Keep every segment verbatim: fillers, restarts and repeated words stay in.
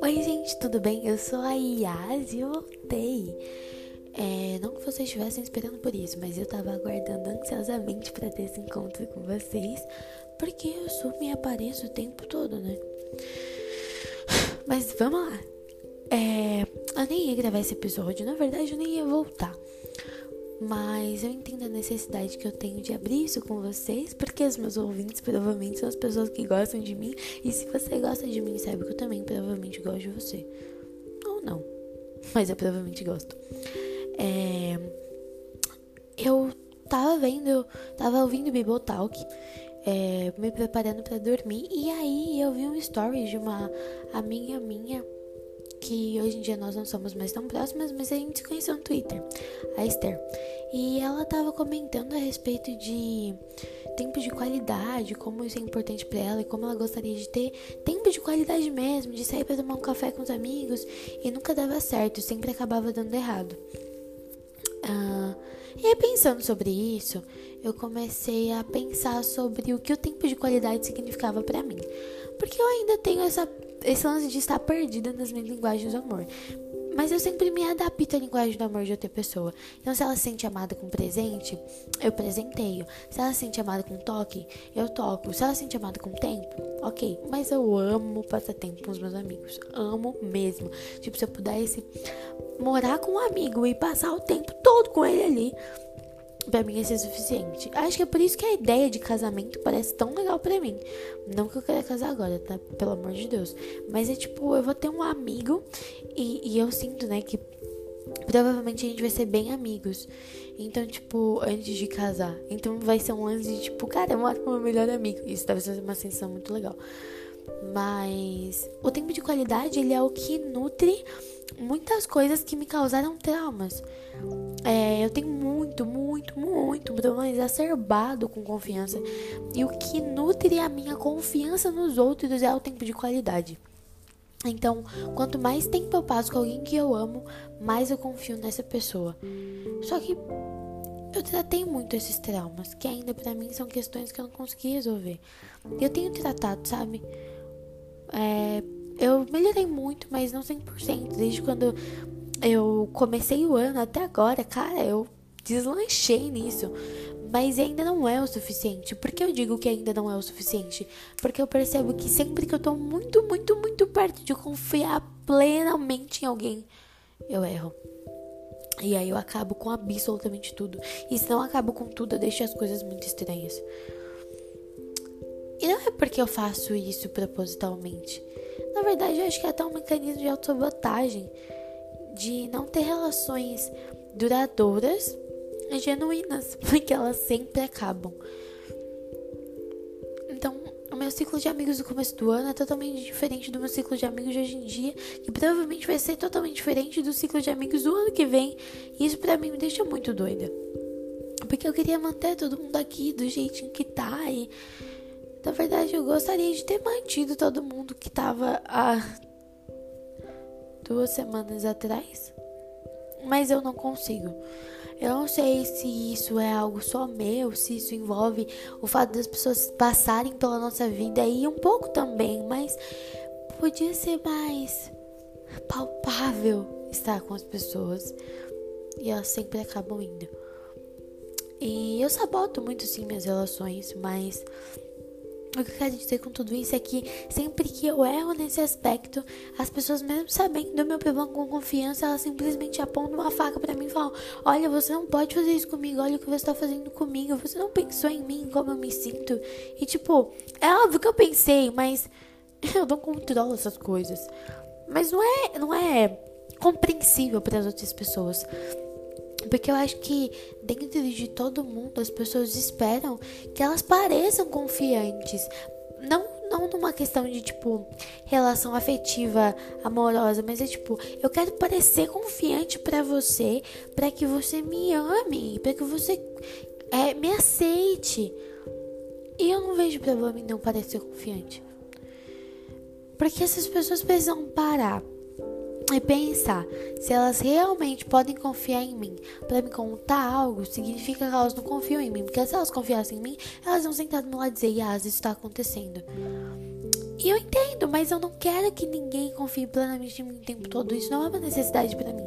Oi gente, tudo bem? Eu sou a Iaz e eu voltei. É, não que vocês estivessem esperando por isso, mas eu tava aguardando ansiosamente pra ter esse encontro com vocês, porque eu sumo e apareço o tempo todo, né? Mas vamos lá. É, eu nem ia gravar esse episódio, na verdade eu nem ia voltar. Mas eu entendo a necessidade que eu tenho de abrir isso com vocês, porque os meus ouvintes provavelmente são as pessoas que gostam de mim. E se você gosta de mim, sabe que eu também provavelmente gosto de você. Ou não, mas eu provavelmente gosto. É... Eu tava vendo, tava ouvindo Bible Talk, é... me preparando pra dormir. E aí eu vi um story de uma amiga minha, que hoje em dia nós não somos mais tão próximas, mas a gente se conheceu no Twitter, a Esther. E ela tava comentando a respeito de tempo de qualidade, como isso é importante pra ela e como ela gostaria de ter tempo de qualidade mesmo, de sair pra tomar um café com os amigos, e nunca dava certo, sempre acabava dando errado. Ah, e aí, pensando sobre isso, eu comecei a pensar sobre o que o tempo de qualidade significava pra mim. Porque eu ainda tenho essa... esse lance de estar perdida nas minhas linguagens do amor. Mas eu sempre me adapto à linguagem do amor de outra pessoa. Então, se ela se sente amada com presente, eu presenteio. Se ela se sente amada com toque, eu toco. Se ela se sente amada com tempo, ok. Mas eu amo passar tempo com os meus amigos. Amo mesmo. Tipo, se eu pudesse morar com um amigo e passar o tempo todo com ele ali, pra mim ia ser suficiente. Acho que é por isso que a ideia de casamento parece tão legal pra mim. Não que eu queira casar agora, tá? Pelo amor de Deus. Mas é tipo, eu vou ter um amigo e, e eu sinto, né, que provavelmente a gente vai ser bem amigos. Então, tipo, antes de casar. Então vai ser um lance de tipo, cara, eu moro com o meu melhor amigo. Isso deve ser uma sensação muito legal. Mas o tempo de qualidade, ele é o que nutre muitas coisas que me causaram traumas. É, eu tenho muito, muito, muito um problema exacerbado com confiança. E o que nutre a minha confiança nos outros é o tempo de qualidade. Então, quanto mais tempo eu passo com alguém que eu amo, mais eu confio nessa pessoa. Só que eu tratei muito esses traumas, que ainda pra mim são questões que eu não consegui resolver. Eu tenho tratado, sabe? É... Eu melhorei muito, mas não cem por cento. Desde quando eu comecei o ano até agora, cara, eu deslanchei nisso. Mas ainda não é o suficiente. Por que eu digo que ainda não é o suficiente? Porque eu percebo que sempre que eu tô muito, muito, muito perto de confiar plenamente em alguém, eu erro. E aí eu acabo com absolutamente tudo. E se não acabo com tudo, eu deixo as coisas muito estranhas. E não é porque eu faço isso propositalmente. Na verdade, eu acho que é até um mecanismo de autossabotagem, de não ter relações duradouras e genuínas, porque elas sempre acabam. Então, o meu ciclo de amigos do começo do ano é totalmente diferente do meu ciclo de amigos de hoje em dia, que provavelmente vai ser totalmente diferente do ciclo de amigos do ano que vem, e isso pra mim me deixa muito doida. Porque eu queria manter todo mundo aqui do jeitinho que tá, e... na verdade, eu gostaria de ter mantido todo mundo que tava há duas semanas atrás. Mas eu não consigo. Eu não sei se isso é algo só meu, se isso envolve o fato das pessoas passarem pela nossa vida. E um pouco também, mas podia ser mais palpável estar com as pessoas. E elas sempre acabam indo. E eu saboto muito, sim, minhas relações, mas... o que eu quero dizer com tudo isso é que sempre que eu erro nesse aspecto, as pessoas, mesmo sabendo do meu problema com confiança, elas simplesmente apontam uma faca pra mim e falam: olha, você não pode fazer isso comigo, olha o que você tá fazendo comigo, você não pensou em mim, como eu me sinto. E tipo, é óbvio que eu pensei, mas eu não controlo essas coisas. Mas não é, não é compreensível pras outras pessoas. Porque eu acho que dentro de todo mundo as pessoas esperam que elas pareçam confiantes. Não, não numa questão de tipo relação afetiva, amorosa, mas é tipo, eu quero parecer confiante pra você, pra que você me ame, pra que você é, me aceite. E eu não vejo problema em não parecer confiante. Porque essas pessoas precisam parar e pensar se elas realmente podem confiar em mim para me contar algo, significa que elas não confiam em mim, porque se elas confiassem em mim, elas iam sentar do meu lado e dizer, Iaz, isso está acontecendo. E eu entendo, mas eu não quero que ninguém confie plenamente em mim o tempo todo. Isso não é uma necessidade para mim.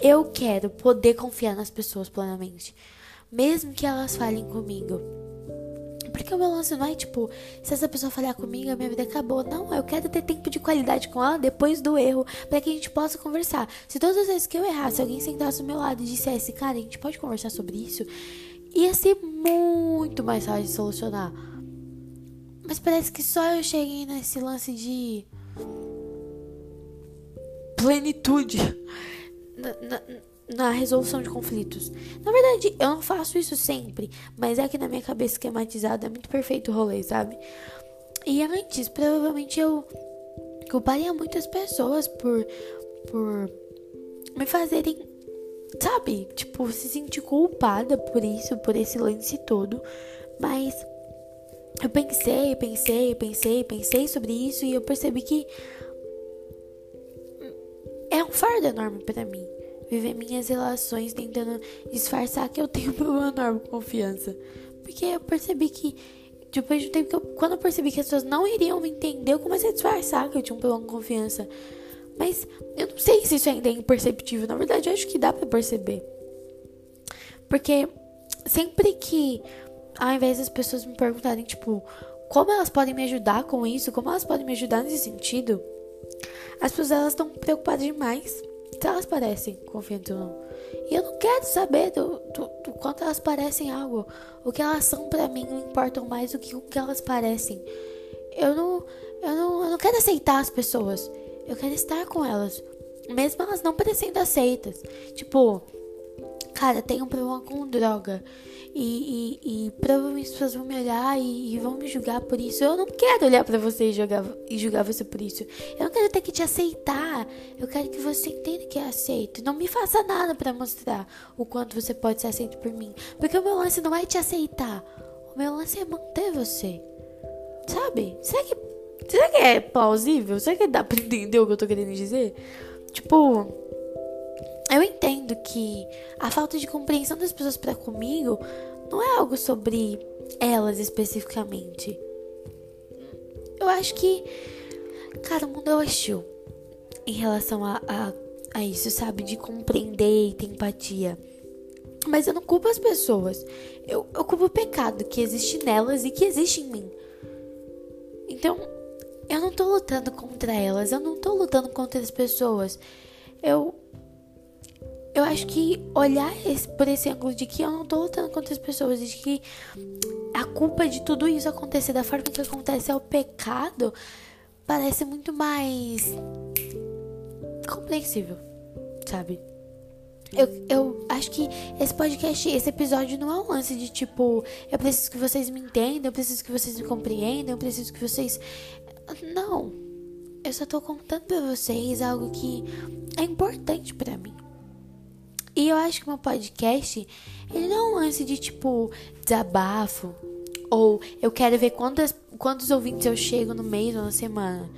Eu quero poder confiar nas pessoas plenamente, mesmo que elas falem comigo. Porque o meu lance não é tipo, se essa pessoa falhar comigo, a minha vida acabou. Não, eu quero ter tempo de qualidade com ela depois do erro, pra que a gente possa conversar. Se todas as vezes que eu errasse, alguém sentasse ao meu lado e dissesse, cara, a gente pode conversar sobre isso, ia ser muito mais fácil de solucionar. Mas parece que só eu cheguei nesse lance de plenitude na, na, na resolução de conflitos. Na verdade, eu não faço isso sempre, mas é que na minha cabeça esquematizada é muito perfeito o rolê, sabe? E antes, provavelmente eu culparia muitas pessoas por, por me fazerem, sabe? Tipo, se sentir culpada por isso, por esse lance todo, mas... Eu pensei, pensei, pensei, pensei sobre isso e eu percebi que é um fardo enorme pra mim viver minhas relações tentando disfarçar que eu tenho uma enorme confiança. Porque eu percebi que, depois de um tempo, que eu, quando eu percebi que as pessoas não iriam me entender, eu comecei a disfarçar que eu tinha um problema de confiança. Mas eu não sei se isso ainda é imperceptível. Na verdade, eu acho que dá pra perceber. Porque sempre que... Ao invés das pessoas me perguntarem, tipo, como elas podem me ajudar com isso? Como elas podem me ajudar nesse sentido? As pessoas, elas estão preocupadas demais se elas parecem confiantes ou não. E eu não quero saber do, do, do quanto elas parecem algo. O que elas são pra mim não importa mais do que o que elas parecem. Eu não, eu não, eu não quero aceitar as pessoas. Eu quero estar com elas. Mesmo elas não parecendo aceitas. Tipo... Cara, tenho um problema com droga e, e, e provavelmente as pessoas vão me olhar e, e vão me julgar por isso. Eu não quero olhar pra você e, jogar, e julgar você por isso. Eu não quero ter que te aceitar. Eu quero que você entenda que é aceito. Não me faça nada pra mostrar o quanto você pode ser aceito por mim. Porque o meu lance não é te aceitar. O meu lance é manter você. Sabe? Será que, será que é plausível? Será que dá pra entender o que eu tô querendo dizer? Tipo... Eu entendo que a falta de compreensão das pessoas pra comigo não é algo sobre elas especificamente. Eu acho que, cara, o mundo é hostil em relação a, a, a isso, sabe? De compreender e ter empatia. Mas eu não culpo as pessoas. Eu, eu culpo o pecado que existe nelas e que existe em mim. Então, eu não tô lutando contra elas. Eu não tô lutando contra as pessoas. Eu... Eu acho que olhar esse, por esse ângulo de que eu não tô lutando contra as pessoas, de que a culpa de tudo isso acontecer da forma que acontece é o pecado, parece muito mais compreensível, sabe? Eu, eu acho que esse podcast, esse episódio não é um lance de tipo, eu preciso que vocês me entendam, eu preciso que vocês me compreendam, eu preciso que vocês... Não, eu só tô contando pra vocês algo que é importante pra mim. E eu acho que meu podcast, ele não é um lance de, tipo, desabafo. Ou eu quero ver quantas, quantos ouvintes eu chego no mês ou na semana.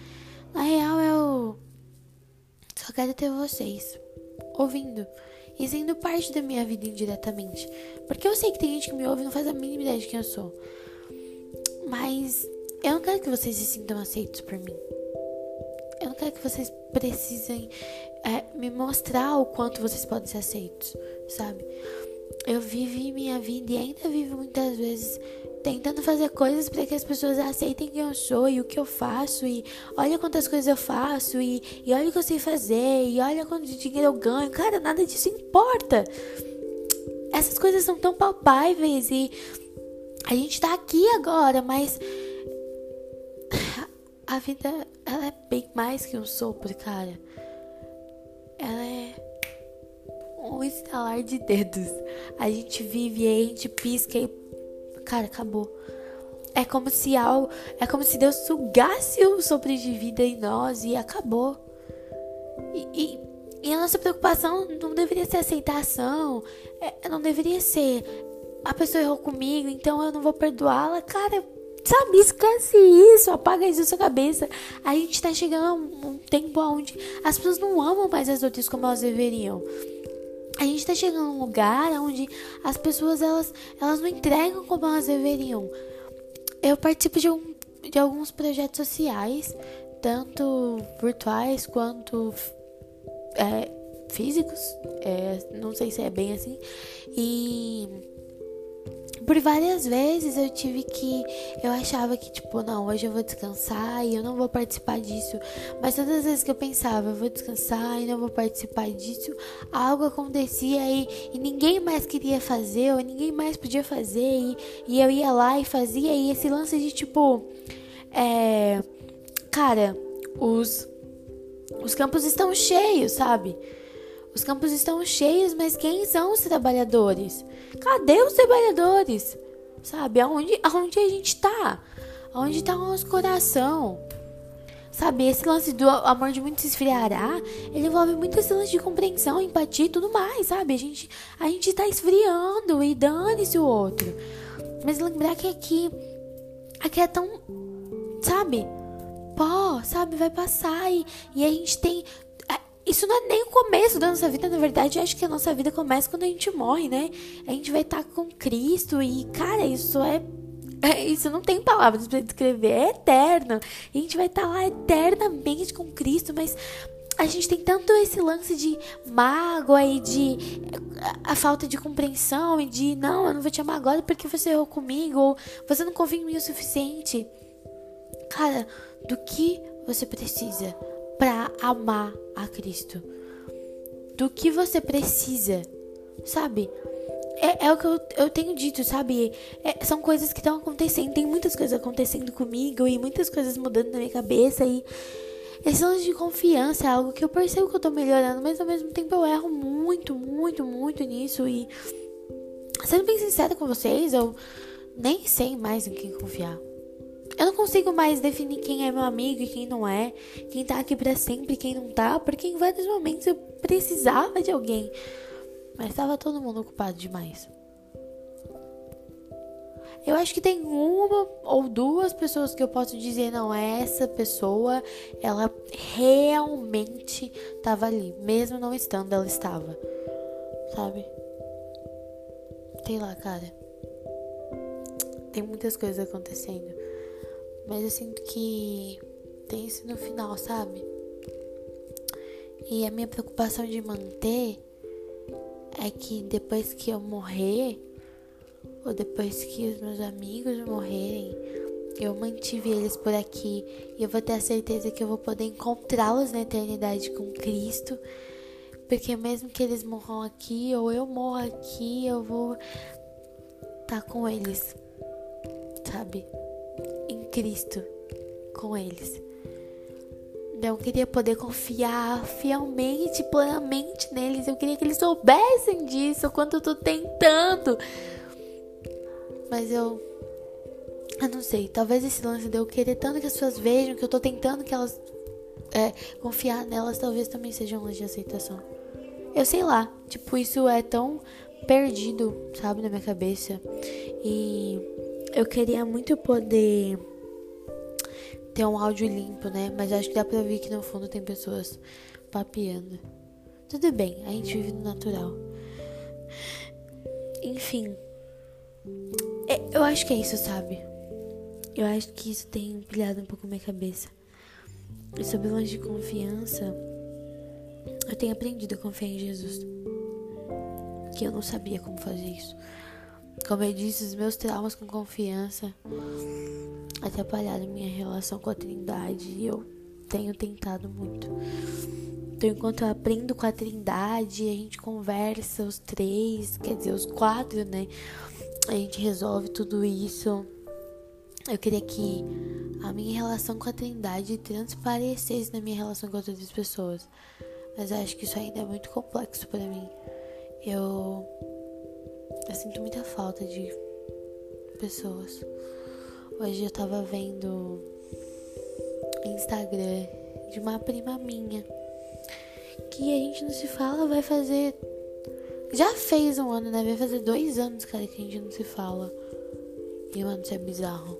Na real, eu só quero ter vocês ouvindo. E sendo parte da minha vida indiretamente. Porque eu sei que tem gente que me ouve e não faz a mínima ideia de quem eu sou. Mas eu não quero que vocês se sintam aceitos por mim. Eu não quero que vocês precisem... É, me mostrar o quanto vocês podem ser aceitos, sabe? Eu vivi minha vida e ainda vivo muitas vezes tentando fazer coisas para que as pessoas aceitem quem eu sou e o que eu faço e olha quantas coisas eu faço e, e olha o que eu sei fazer e olha quanto de dinheiro eu ganho. Cara, nada disso importa. Essas coisas são tão palpáveis e a gente tá aqui agora, mas a vida, ela é bem mais que um sopro, cara. Ela é um estalar de dedos. A gente vive e a gente pisca e... Cara, acabou. É como se algo... É como se Deus sugasse o sopro de vida em nós e acabou. E, e, e a nossa preocupação não deveria ser aceitação. É, não deveria ser... A pessoa errou comigo, então eu não vou perdoá-la. Cara, Sabe, esquece isso, apaga isso da sua cabeça. A gente tá chegando a um tempo onde as pessoas não amam mais as outras como elas deveriam. A gente tá chegando a um lugar onde as pessoas, elas, elas não entregam como elas deveriam. Eu participo de, um, de alguns projetos sociais, tanto virtuais quanto é, físicos, é, não sei se é bem assim, e por várias vezes eu tive que, eu achava que tipo, não, hoje eu vou descansar e eu não vou participar disso, mas todas as vezes que eu pensava, eu vou descansar e não vou participar disso, algo acontecia e, e ninguém mais queria fazer, ou ninguém mais podia fazer, e, e eu ia lá e fazia, e esse lance de tipo, é, cara, os, os campos estão cheios, sabe? Os campos estão cheios, mas quem são os trabalhadores? Cadê os trabalhadores? Sabe, aonde, aonde a gente tá? Aonde tá o nosso coração? Sabe, esse lance do amor de muito se esfriará, ele envolve muito esse lance de compreensão, empatia e tudo mais, sabe? A gente, a gente tá esfriando e dane-se o outro. Mas lembrar que aqui, aqui é tão, sabe, pó, sabe, vai passar e, e a gente tem... Isso não é nem o começo da nossa vida, na verdade, eu acho que a nossa vida começa quando a gente morre, né? A gente vai estar com Cristo e, cara, isso é... Isso não tem palavras pra descrever, é eterno. E a gente vai estar lá eternamente com Cristo, mas a gente tem tanto esse lance de mágoa e de... A falta de compreensão e de, não, eu não vou te amar agora porque você errou comigo, ou você não confia em mim o suficiente. Cara, do que você precisa pra amar a Cristo? Do que você precisa, sabe? É, é o que eu, eu tenho dito, sabe? É, são coisas que estão acontecendo, tem muitas coisas acontecendo comigo e muitas coisas mudando na minha cabeça, e esse lance de confiança é algo que eu percebo que eu tô melhorando, mas ao mesmo tempo eu erro muito, muito, muito nisso, e sendo bem sincera com vocês, eu nem sei mais em quem confiar. Eu não consigo mais definir quem é meu amigo e quem não é, quem tá aqui pra sempre e quem não tá, porque em vários momentos eu precisava de alguém, mas tava todo mundo ocupado demais. Eu acho que tem uma ou duas pessoas que eu posso dizer, não, essa pessoa, ela realmente tava ali, mesmo não estando, ela estava, sabe? Sei lá, cara. Tem muitas coisas acontecendo. Mas eu sinto que tem isso no final, sabe? E a minha preocupação de manter é que depois que eu morrer, ou depois que os meus amigos morrerem, eu mantive eles por aqui e eu vou ter a certeza que eu vou poder encontrá-los na eternidade com Cristo, porque mesmo que eles morram aqui, ou eu morra aqui, eu vou estar com eles, sabe? Cristo com eles. Eu queria poder confiar fielmente, plenamente neles. Eu queria que eles soubessem disso, o quanto eu tô tentando. Mas eu... Eu não sei. Talvez esse lance de eu querer tanto que as pessoas vejam que eu tô tentando que elas... É, confiar nelas, talvez também seja um lance de aceitação. Eu sei lá. Tipo, isso é tão perdido, sabe, na minha cabeça. E... Eu queria muito poder... ter um áudio limpo, né? Mas acho que dá pra ver que no fundo tem pessoas papeando. Tudo bem, a gente vive no natural. Enfim. Eu acho que é isso, sabe? Eu acho que isso tem empilhado um pouco minha cabeça. E sobre o lance de confiança, eu tenho aprendido a confiar em Jesus. Que eu não sabia como fazer isso. Como eu disse, os meus traumas com confiança atrapalharam minha relação com a Trindade e eu tenho tentado muito. Então, enquanto eu aprendo com a Trindade, a gente conversa os três, quer dizer, os quatro, né? A gente resolve tudo isso. Eu queria que a minha relação com a Trindade transparecesse na minha relação com as outras pessoas. Mas eu acho que isso ainda é muito complexo pra mim. Eu... Eu sinto muita falta de pessoas. Hoje eu tava vendo Instagram de uma prima minha, que a gente não se fala, vai fazer... Já fez um ano, né? Vai fazer dois anos, cara, que a gente não se fala. E, mano, isso é bizarro.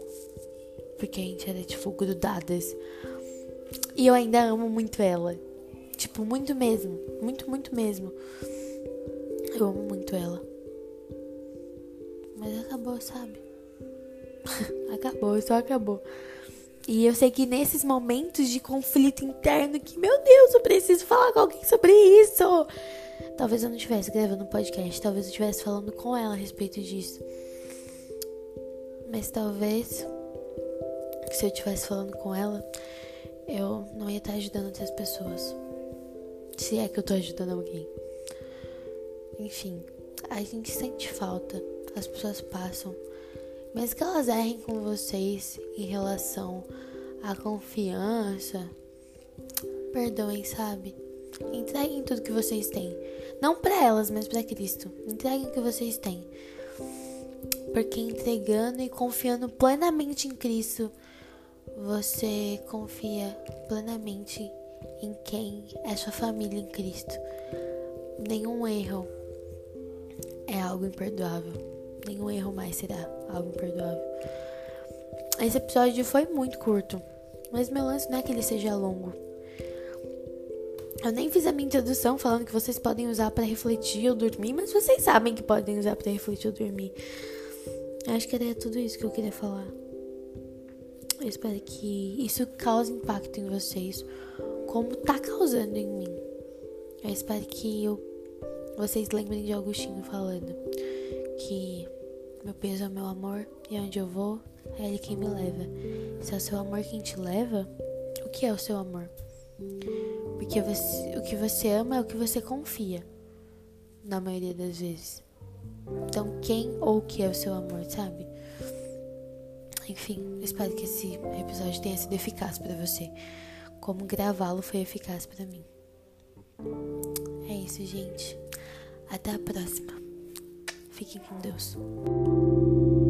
porque a gente era, tipo, grudadas. E eu ainda amo muito ela. Tipo, muito mesmo. Muito, muito mesmo. Eu amo muito ela. Mas acabou, sabe? Acabou, só acabou. E eu sei que nesses momentos de conflito interno que, meu Deus, eu preciso falar com alguém sobre isso. Talvez eu não estivesse gravando um podcast, talvez eu estivesse falando com ela a respeito disso. Mas talvez, se eu estivesse falando com ela, eu não ia estar ajudando outras pessoas. Se é que eu tô ajudando alguém. Enfim, a gente sente falta, as pessoas passam. Mas que elas errem com vocês em relação à confiança, perdoem, sabe? Entreguem tudo que vocês têm. Não pra elas, mas pra Cristo. Entreguem o que vocês têm. Porque entregando e confiando plenamente em Cristo, você confia plenamente em quem é sua família em Cristo. Nenhum erro é algo imperdoável. Nenhum erro mais será algo imperdoável. Esse episódio foi muito curto, mas meu lance não é que ele seja longo. Eu nem fiz a minha introdução falando que vocês podem usar pra refletir ou dormir, mas vocês sabem que podem usar pra refletir ou dormir. Eu acho que era tudo isso que eu queria falar. Eu espero que isso cause impacto em vocês, como tá causando em mim. Eu espero que eu, vocês lembrem de Agostinho falando que meu peso é meu amor e onde eu vou é ele quem me leva. Se é o seu amor quem te leva, o que é o seu amor? Porque você, o que você ama é o que você confia, na maioria das vezes. Então quem ou o que é o seu amor, sabe? Enfim, eu espero que esse episódio tenha sido eficaz pra você, como gravá-lo foi eficaz pra mim. É isso, gente. Até a próxima. Fiquem com Deus.